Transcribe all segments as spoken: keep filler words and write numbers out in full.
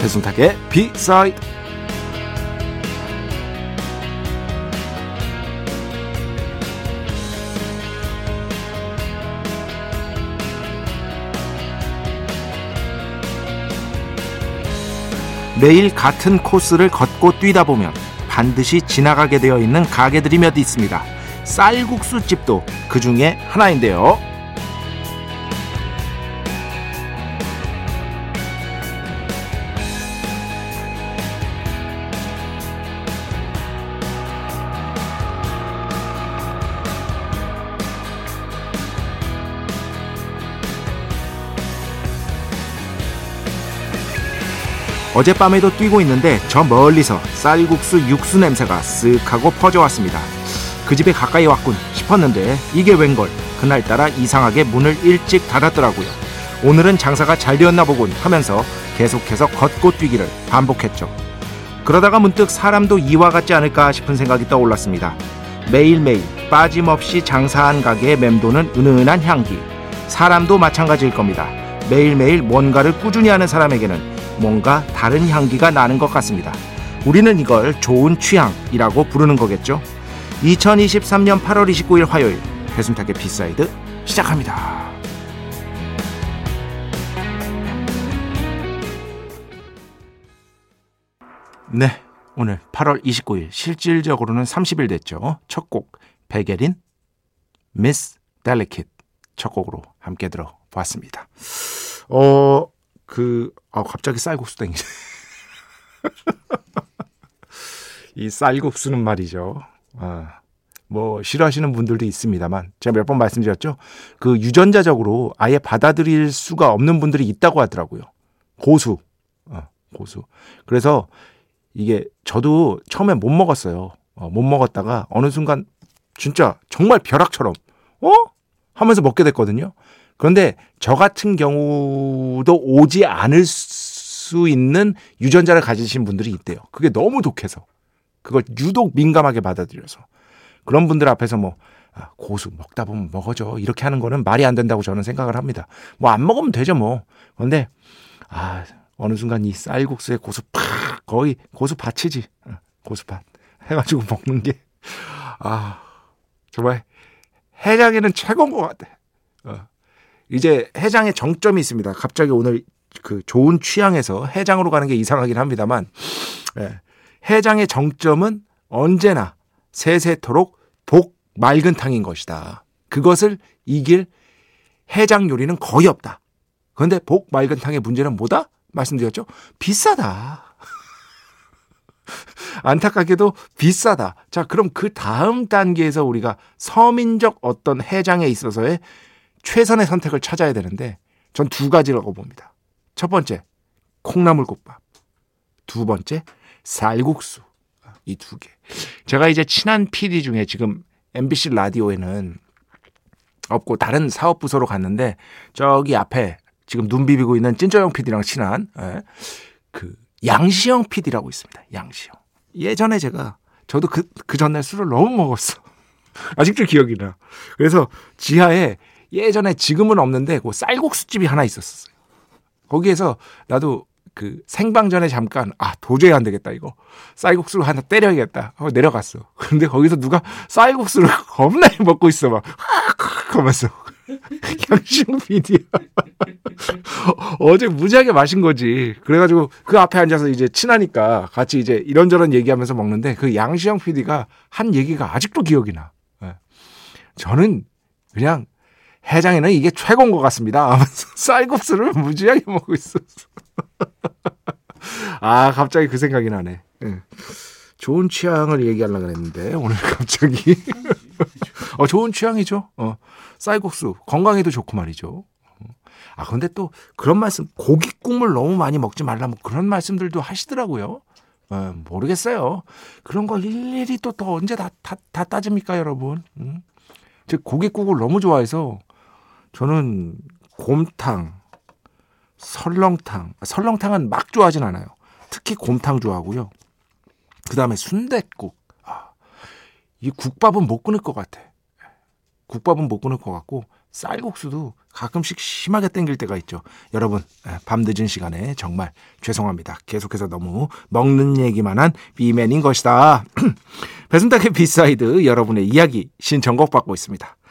배순탁의 B side. 매일 같은 코스를 걷고 뛰다 보면 반드시 지나가게 되어 있는 가게들이 몇 있습니다. 쌀국수집도 그 중에 하나인데요. 어젯밤에도 뛰고 있는데 저 멀리서 쌀국수 육수 냄새가 쓱 하고 퍼져왔습니다. 그 집에 가까이 왔군 싶었는데 이게 웬걸, 그날따라 이상하게 문을 일찍 닫았더라고요. 오늘은 장사가 잘 되었나 보군 하면서 계속해서 걷고 뛰기를 반복했죠. 그러다가 문득 사람도 이와 같지 않을까 싶은 생각이 떠올랐습니다. 매일매일 빠짐없이 장사한 가게에 맴도는 은은한 향기. 사람도 마찬가지일 겁니다. 매일매일 뭔가를 꾸준히 하는 사람에게는 뭔가 다른 향기가 나는 것 같습니다. 우리는 이걸 좋은 취향이라고 부르는 거겠죠. 이천이십삼 년 팔월 이십구일 화요일, 배순탁의 비사이드 시작합니다. 네, 오늘 팔월 이십구일, 실질적으로는 삼십일 됐죠. 첫 곡 백예린 미스 델리킷 첫 곡으로 함께 들어봤습니다. 어... 그, 아, 갑자기 쌀국수 땡기네. 이 쌀국수는 말이죠. 아, 뭐, 싫어하시는 분들도 있습니다만, 제가 몇 번 말씀드렸죠. 그 유전자적으로 아예 받아들일 수가 없는 분들이 있다고 하더라고요. 고수. 아, 고수. 그래서 이게 저도 처음에 못 먹었어요. 어, 못 먹었다가 어느 순간 진짜 정말 벼락처럼, 어? 하면서 먹게 됐거든요. 그런데 저 같은 경우도 오지 않을 수 있는 유전자를 가지신 분들이 있대요. 그게 너무 독해서. 그걸 유독 민감하게 받아들여서. 그런 분들 앞에서 뭐 아, 고수 먹다 보면 먹어줘. 이렇게 하는 거는 말이 안 된다고 저는 생각을 합니다. 뭐 안 먹으면 되죠 뭐. 그런데 아, 어느 순간 이 쌀국수에 고수 팍, 거의 고수밭이지. 고수밭 해가지고 먹는 게 아, 정말 해장에는 최고인 것 같아. 어. 이제 해장의 정점이 있습니다. 갑자기 오늘 그 좋은 취향에서 해장으로 가는 게 이상하긴 합니다만, 예, 해장의 정점은 언제나 세세토록 복 맑은탕인 것이다. 그것을 이길 해장 요리는 거의 없다. 그런데 복 맑은탕의 문제는 뭐다? 말씀드렸죠? 비싸다. 안타깝게도 비싸다. 자, 그럼 그 다음 단계에서 우리가 서민적 어떤 해장에 있어서의 최선의 선택을 찾아야 되는데 전 두 가지라고 봅니다. 첫 번째, 콩나물국밥. 두 번째, 쌀국수. 이 두 개. 제가 이제 친한 피디 중에 지금 엠비씨 라디오에는 없고 다른 사업부서로 갔는데, 저기 앞에 지금 눈 비비고 있는 찐저영 피디랑 친한 그 양시영 피디라고 있습니다. 양시영. 예전에 제가, 저도 그, 그 전날 술을 너무 먹었어. 아직도 기억이 나. 그래서 지하에 예전에, 지금은 없는데 그 쌀국수집이 하나 있었어요. 거기에서 나도 그 생방 전에 잠깐, 아, 도저히 안 되겠다 이거, 쌀국수를 하나 때려야겠다 하고 내려갔어. 근데 거기서 누가 쌀국수를 겁나 먹고 있어. 막 하악 하면서 양심 피디야. 어제 무지하게 마신 거지. 그래가지고 그 앞에 앉아서 이제 친하니까 같이 이제 이런저런 얘기하면서 먹는데, 그 양시영 피디가 한 얘기가 아직도 기억이 나. 저는 그냥 해장에는 이게 최고인 것 같습니다 하면서 쌀국수를 무지하게 먹고 있었어. 아, 갑자기 그 생각이 나네. 네. 좋은 취향을 얘기하려고 했는데 오늘 갑자기 어, 좋은 취향이죠. 어, 쌀국수 건강에도 좋고 말이죠. 아 근데 또 그런 말씀 고기 국물 너무 많이 먹지 말라 뭐 그런 말씀들도 하시더라고요. 어, 모르겠어요. 그런 걸 일일이 또, 또 언제 다, 다, 다 따집니까 여러분. 음? 제 고깃국을 너무 좋아해서 저는 곰탕, 설렁탕, 설렁탕은 막 좋아하진 않아요. 특히 곰탕 좋아하고요. 그 다음에 순댓국. 아, 이 국밥은 못 끊을 것 같아. 국밥은 못 끊을 것 같고 쌀국수도 가끔씩 심하게 땡길 때가 있죠. 여러분 밤늦은 시간에 정말 죄송합니다. 계속해서 너무 먹는 얘기만 한 비맨인 것이다. 배순탁의 비사이드 여러분의 이야기 신청곡 받고 있습니다.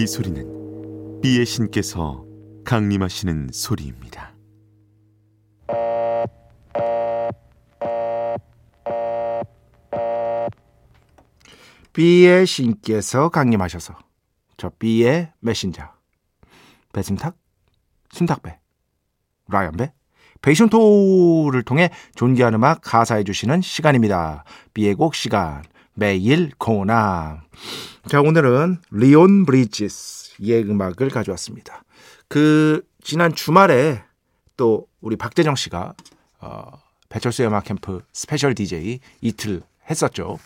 이 소리는 B의 신께서 강림하시는 소리입니다. B의 신께서 강림하셔서 저 B의 메신저 배순탁, 순탁배, 라이언배, 베이션토를 통해 존귀한 음악 가사해 주시는 시간입니다. B의 곡 시간 매일 코나. 자, 오늘은 리온 브리지스의 음악을 가져왔습니다. 그 지난 주말에 또 우리 박재정 씨가 어, 배철수의 음악 캠프 스페셜 디제이 이틀 했었죠.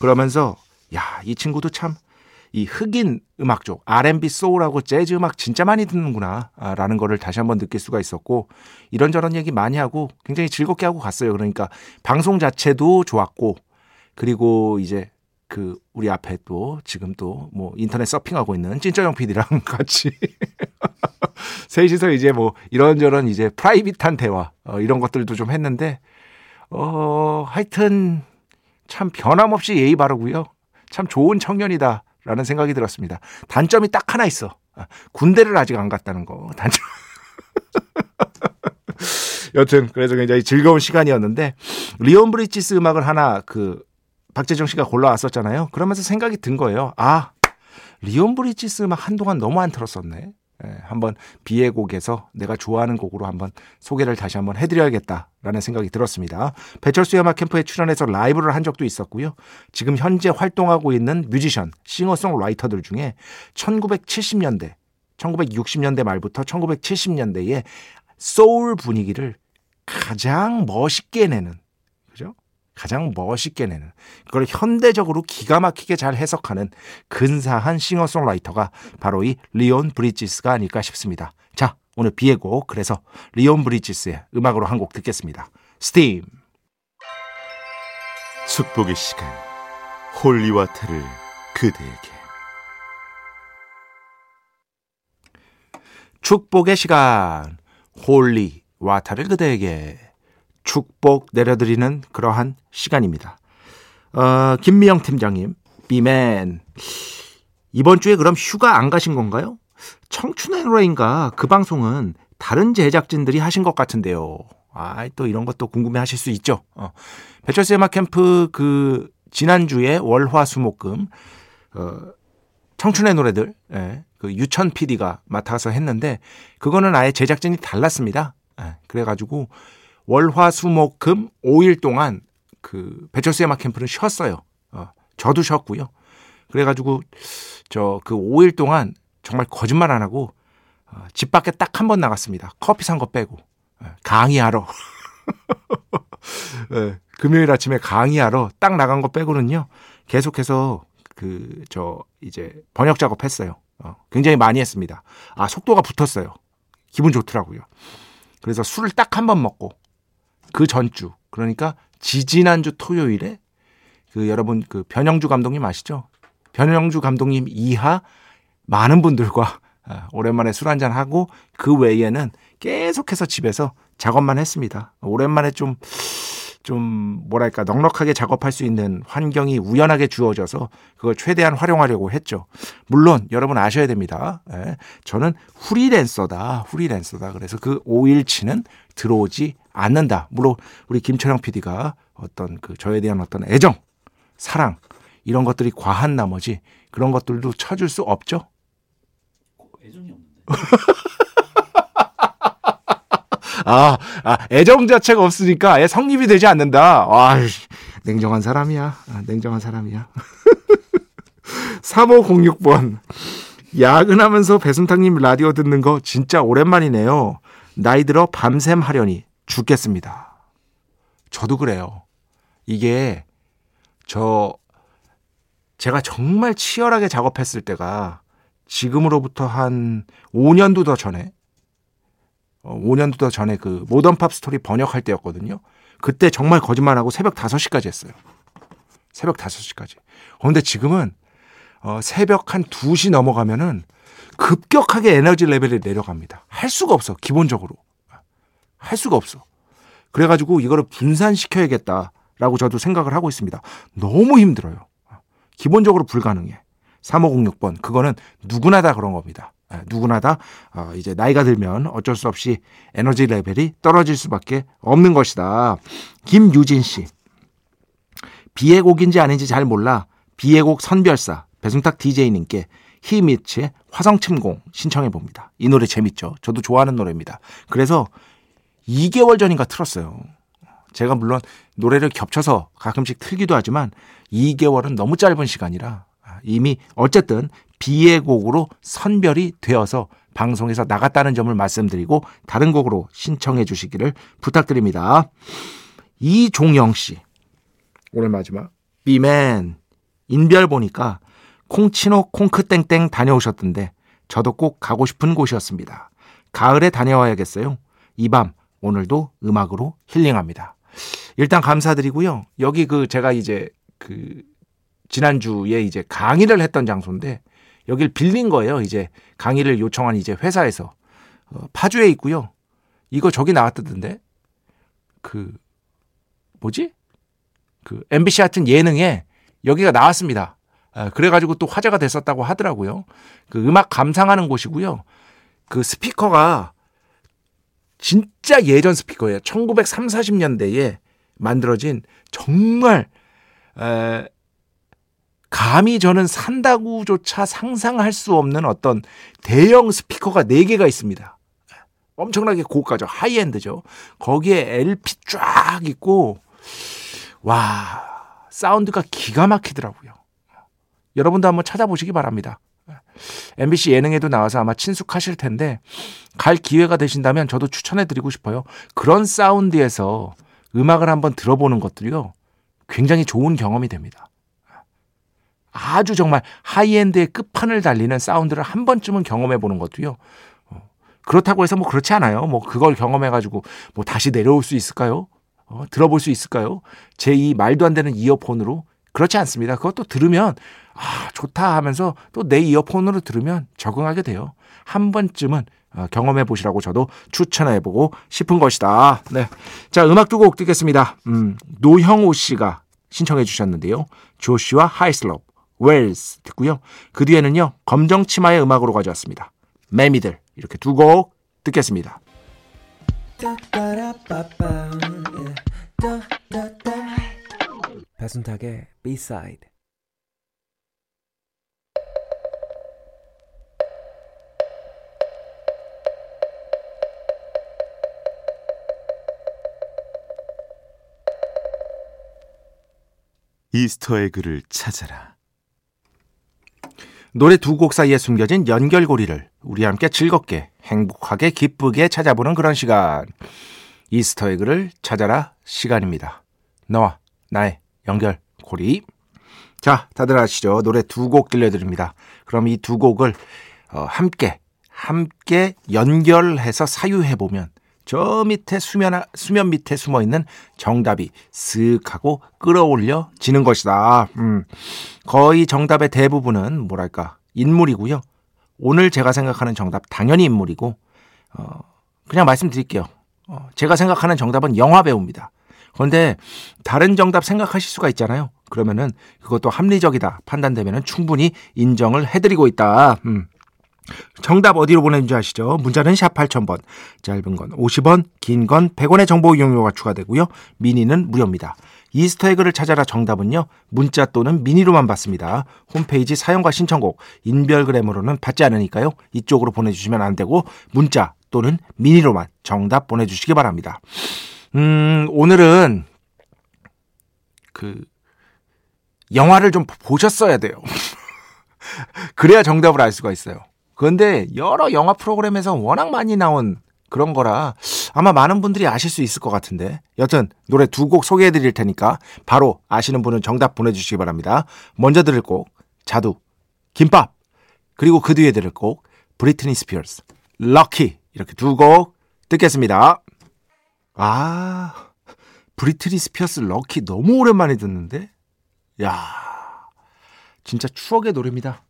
그러면서 야, 이 친구도 참 이 흑인 음악 쪽 알앤비 소울하고 재즈 음악 진짜 많이 듣는구나 라는 거를 다시 한번 느낄 수가 있었고 이런저런 얘기 많이 하고 굉장히 즐겁게 하고 갔어요. 그러니까 방송 자체도 좋았고 그리고 이제 그 우리 앞에 또 지금 또 뭐 인터넷 서핑하고 있는 찐짜영 피디랑 같이 셋이서 이제 뭐 이런저런 이제 프라이빗한 대화 어, 이런 것들도 좀 했는데 어 하여튼 참 변함없이 예의 바르고요. 참 좋은 청년이다라는 생각이 들었습니다. 단점이 딱 하나 있어. 군대를 아직 안 갔다는 거. 단점. 여튼 그래서 굉장히 즐거운 시간이었는데 리온 브리지스 음악을 하나 그 박재정 씨가 골라왔었잖아요. 그러면서 생각이 든 거예요. 아, 리온 브리지스 음악 한동안 너무 안 틀었었네. 예, 한번 비의 곡에서 내가 좋아하는 곡으로 한번 소개를 다시 한번 해드려야겠다라는 생각이 들었습니다. 배철수의 음악 캠프에 출연해서 라이브를 한 적도 있었고요. 지금 현재 활동하고 있는 뮤지션, 싱어송라이터들 중에 천구백칠십 년대, 천구백육십 년대 말부터 천구백칠십 년대에 소울 분위기를 가장 멋있게 내는, 그죠? 가장 멋있게 내는, 그걸 현대적으로 기가 막히게 잘 해석하는 근사한 싱어송라이터가 바로 이 리온 브리지스가 아닐까 싶습니다. 자, 오늘 비의 곡, 그래서 리온 브리지스의 음악으로 한 곡 듣겠습니다. 스팀. 축복의 시간, 홀리와타를 그대에게. 축복의 시간, 홀리 와타를 그대에게 축복 내려드리는 그러한 시간입니다. 어, 김미영 팀장님, 비맨 이번 주에 그럼 휴가 안 가신 건가요? 청춘의 노래인가 그 방송은 다른 제작진들이 하신 것 같은데요. 아, 또 이런 것도 궁금해하실 수 있죠. 어. 배철수의 음악 캠프 그 지난주에 월화수목금 어, 청춘의 노래들 예. 그 유천 피디가 맡아서 했는데 그거는 아예 제작진이 달랐습니다. 예, 그래가지고 월화수목금 오 일 동안 그 배철수의 음악 캠프는 쉬었어요. 어, 저도 쉬었고요. 그래가지고 저 그 오 일 동안 정말 거짓말 안 하고 어, 집 밖에 딱 한 번 나갔습니다. 커피 산 거 빼고 강의하러 네, 금요일 아침에 강의하러 딱 나간 거 빼고는요 계속해서 그 저 이제 번역 작업했어요. 어, 굉장히 많이 했습니다. 아 속도가 붙었어요. 기분 좋더라고요. 그래서 술을 딱 한 번 먹고 그 전주 그러니까 지지난주 토요일에 그 여러분 그 변영주 감독님 아시죠? 변영주 감독님 이하 많은 분들과 오랜만에 술 한잔 하고 그 외에는 계속해서 집에서 작업만 했습니다. 오랜만에 좀 좀 뭐랄까 넉넉하게 작업할 수 있는 환경이 우연하게 주어져서 그걸 최대한 활용하려고 했죠. 물론 여러분 아셔야 됩니다. 예, 저는 프리랜서다. 프리랜서다. 그래서 그 오일치는 들어오지 않는다. 물론 우리 김철형 피디가 어떤 그 저에 대한 어떤 애정, 사랑 이런 것들이 과한 나머지 그런 것들도 쳐줄 수 없죠. 애정이 없는데. 아, 아, 애정 자체가 없으니까 아예 성립이 되지 않는다. 와, 냉정한 사람이야. 아, 냉정한 사람이야. 삼오공육 번. 야근하면서 배순탁님 라디오 듣는 거 진짜 오랜만이네요. 나이 들어 밤샘 하려니 죽겠습니다. 저도 그래요. 이게 저 제가 정말 치열하게 작업했을 때가 지금으로부터 한 오 년도 더 전에 오 년도 더 전에 그 모던 팝 스토리 번역할 때였거든요. 그때 정말 거짓말하고 새벽 다섯 시까지 했어요. 새벽 다섯 시까지. 그런데 지금은 어 새벽 한 두 시 넘어가면은 급격하게 에너지 레벨이 내려갑니다. 할 수가 없어. 기본적으로. 할 수가 없어. 그래가지고 이거를 분산시켜야겠다라고 저도 생각을 하고 있습니다. 너무 힘들어요. 기본적으로 불가능해. 삼오공육 번. 그거는 누구나 다 그런 겁니다. 누구나 다 이제 나이가 들면 어쩔 수 없이 에너지 레벨이 떨어질 수밖에 없는 것이다. 김유진 씨. 비의 곡인지 아닌지 잘 몰라. 비의 곡 선별사 배순탁 디제이님께 히미츠의 화성침공 신청해 봅니다. 이 노래 재밌죠. 저도 좋아하는 노래입니다. 그래서 이 개월 전인가 틀었어요. 제가 물론 노래를 겹쳐서 가끔씩 틀기도 하지만 이 개월은 너무 짧은 시간이라 이미 어쨌든 비의 곡으로 선별이 되어서 방송에서 나갔다는 점을 말씀드리고 다른 곡으로 신청해 주시기를 부탁드립니다. 이종영 씨. 오늘 마지막. 비맨. 인별 보니까 콩치노 콩크땡땡 다녀오셨던데 저도 꼭 가고 싶은 곳이었습니다. 가을에 다녀와야겠어요. 이 밤 오늘도 음악으로 힐링합니다. 일단 감사드리고요. 여기 그 제가 이제 그 지난주에 이제 강의를 했던 장소인데 여길 빌린 거예요. 이제 강의를 요청한 이제 회사에서 어, 파주에 있고요. 이거 저기 나왔던데 그 뭐지? 그 엠비씨 같은 예능에 여기가 나왔습니다. 아, 그래가지고 또 화제가 됐었다고 하더라고요. 그 음악 감상하는 곳이고요. 그 스피커가 진짜 예전 스피커예요. 천구백삼십, 사십 년대에 만들어진 정말 에, 감히 저는 산다고조차 상상할 수 없는 어떤 대형 스피커가 네 개가 있습니다. 엄청나게 고가죠. 하이엔드죠. 거기에 엘피 쫙 있고 와 사운드가 기가 막히더라고요. 여러분도 한번 찾아보시기 바랍니다. 엠비씨 예능에도 나와서 아마 친숙하실 텐데 갈 기회가 되신다면 저도 추천해드리고 싶어요. 그런 사운드에서 음악을 한번 들어보는 것들이요. 굉장히 좋은 경험이 됩니다. 아주 정말 하이엔드의 끝판을 달리는 사운드를 한 번쯤은 경험해보는 것도요. 그렇다고 해서 뭐 그렇지 않아요. 뭐 그걸 경험해가지고 뭐 다시 내려올 수 있을까요? 어, 들어볼 수 있을까요? 제 이 말도 안 되는 이어폰으로 그렇지 않습니다. 그것도 들으면 아 좋다 하면서 또 내 이어폰으로 들으면 적응하게 돼요. 한 번쯤은 경험해보시라고 저도 추천해보고 싶은 것이다. 네, 자 음악 두 곡 듣겠습니다. 음, 노형호 씨가 신청해 주셨는데요. 조슈아 하이슬롭 웰스 듣고요. 그 뒤에는요. 검정치마의 음악으로 가져왔습니다. 매미들 이렇게 두 곡 듣겠습니다. 배순탁의 B side. 이스터 에그를 찾아라. 노래 두 곡 사이에 숨겨진 연결고리를 우리 함께 즐겁게 행복하게 기쁘게 찾아보는 그런 시간, 이스터에그를 찾아라 시간입니다. 너와 나의 연결고리. 자, 다들 아시죠? 노래 두 곡 들려드립니다. 그럼 이 두 곡을 어, 함께 함께 연결해서 사유해보면 저 밑에 수면, 수면 밑에 숨어있는 정답이 쓱 하고 끌어올려지는 것이다. 음, 거의 정답의 대부분은 뭐랄까 인물이고요. 오늘 제가 생각하는 정답 당연히 인물이고 어, 그냥 말씀드릴게요. 어, 제가 생각하는 정답은 영화배우입니다. 그런데 다른 정답 생각하실 수가 있잖아요. 그러면은 그것도 합리적이다 판단되면은 충분히 인정을 해드리고 있다. 음. 정답 어디로 보내는지 아시죠? 문자는 샵 팔천 번, 짧은 건 오십 원, 긴 건 백 원의 정보 이용료가 추가되고요. 미니는 무료입니다. 이스터에그를 찾아라 정답은요, 문자 또는 미니로만 받습니다. 홈페이지 사연과 신청곡, 인별그램으로는 받지 않으니까요. 이쪽으로 보내주시면 안 되고 문자 또는 미니로만 정답 보내주시기 바랍니다. 음, 오늘은 그 영화를 좀 보셨어야 돼요. 그래야 정답을 알 수가 있어요. 그런데 여러 영화 프로그램에서 워낙 많이 나온 그런 거라 아마 많은 분들이 아실 수 있을 것 같은데, 여튼 노래 두 곡 소개해드릴 테니까 바로 아시는 분은 정답 보내주시기 바랍니다. 먼저 들을 곡 자두, 김밥, 그리고 그 뒤에 들을 곡 브리트니 스피어스, 럭키, 이렇게 두 곡 듣겠습니다. 아, 브리트니 스피어스 럭키 너무 오랜만에 듣는데, 야, 진짜 추억의 노래입니다.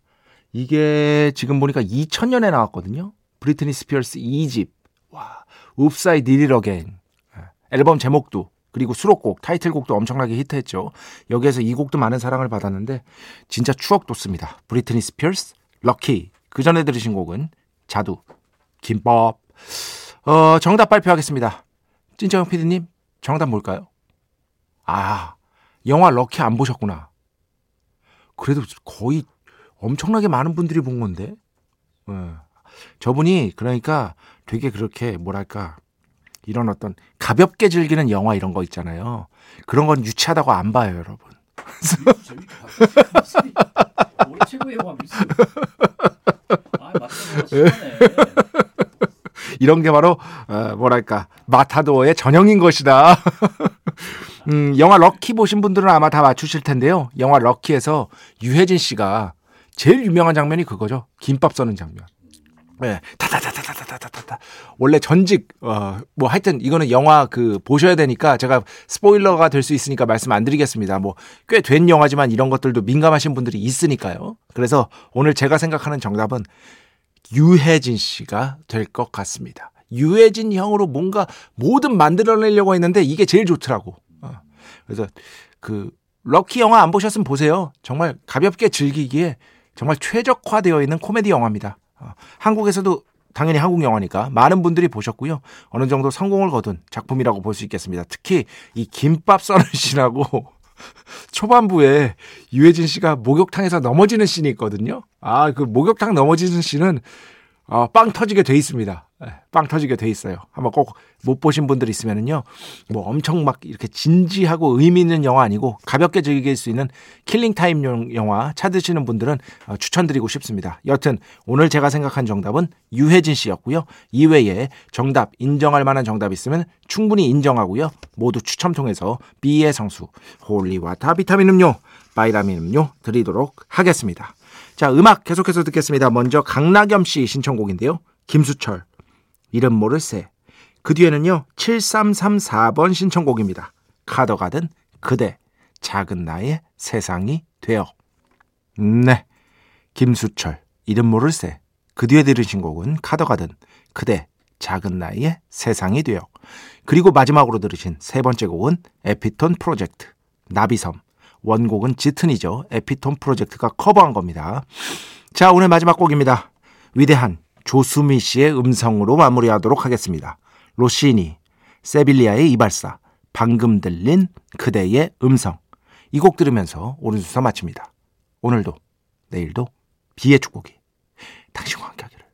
이게 지금 보니까 이천 년에 나왔거든요. 브리트니 스피어스 이 집, 와, Oops I Did It Again, 앨범 제목도 그리고 수록곡, 타이틀곡도 엄청나게 히트했죠. 여기에서 이 곡도 많은 사랑을 받았는데 진짜 추억 돋습니다. 브리트니 스피어스 럭키. 그 전에 들으신 곡은 자두, 김밥. 어, 정답 발표하겠습니다. 찐정형 피디님, 정답 뭘까요? 아, 영화 럭키 안 보셨구나. 그래도 거의 엄청나게 많은 분들이 본 건데, 네. 저분이 그러니까 되게 그렇게 뭐랄까 이런 어떤 가볍게 즐기는 영화 이런 거 있잖아요. 그런 건 유치하다고 안 봐요, 여러분. 우리 최고의 영화 미스. 아, 맞네. 이런 게 바로 어, 뭐랄까 마타도어의 전형인 것이다. 음, 영화 럭키 보신 분들은 아마 다 맞추실 텐데요. 영화 럭키에서 유해진 씨가 제일 유명한 장면이 그거죠. 김밥 써는 장면. 네, 다다다다다다다다. 원래 전직 어, 뭐 하여튼 이거는 영화 그 보셔야 되니까 제가 스포일러가 될 수 있으니까 말씀 안 드리겠습니다. 뭐 꽤 된 영화지만 이런 것들도 민감하신 분들이 있으니까요. 그래서 오늘 제가 생각하는 정답은 유해진 씨가 될 것 같습니다. 유해진 형으로 뭔가 뭐든 만들어내려고 했는데 이게 제일 좋더라고. 어. 그래서 그 럭키 영화 안 보셨으면 보세요. 정말 가볍게 즐기기에 정말 최적화되어 있는 코미디 영화입니다. 어, 한국에서도 당연히 한국 영화니까 많은 분들이 보셨고요. 어느 정도 성공을 거둔 작품이라고 볼 수 있겠습니다. 특히 이 김밥 써는 씬하고 초반부에 유해진 씨가 목욕탕에서 넘어지는 씬이 있거든요. 아, 그 목욕탕 넘어지는 씬은 어, 빵 터지게 돼 있습니다. 빵 터지게 돼 있어요. 한번 꼭 못 보신 분들 있으면은요, 뭐 엄청 막 이렇게 진지하고 의미 있는 영화 아니고 가볍게 즐길 수 있는 킬링타임용 영화 찾으시는 분들은 어, 추천드리고 싶습니다. 여튼 오늘 제가 생각한 정답은 유해진 씨였고요. 이외에 정답 인정할 만한 정답 있으면 충분히 인정하고요. 모두 추첨 통해서 B의 성수 홀리와타 비타민 음료, 바이라민 음료 드리도록 하겠습니다. 자, 음악 계속해서 듣겠습니다. 먼저 강나겸 씨 신청곡인데요. 김수철, 이름 모를 새. 그 뒤에는요, 칠삼삼사 번 신청곡입니다. 카더가든, 그대, 작은 나의 세상이 되어. 네, 김수철, 이름 모를 새. 그 뒤에 들으신 곡은 카더가든, 그대, 작은 나의 세상이 되어. 그리고 마지막으로 들으신 세 번째 곡은 에피톤 프로젝트, 나비섬. 원곡은 짙은이죠. 에피톤 프로젝트가 커버한 겁니다. 자, 오늘 마지막 곡입니다. 위대한 조수미 씨의 음성으로 마무리하도록 하겠습니다. 로시니, 세빌리아의 이발사, 방금 들린 그대의 음성. 이 곡 들으면서 오늘 순서 마칩니다. 오늘도 내일도 비의 축복이 당신과 함께하기를.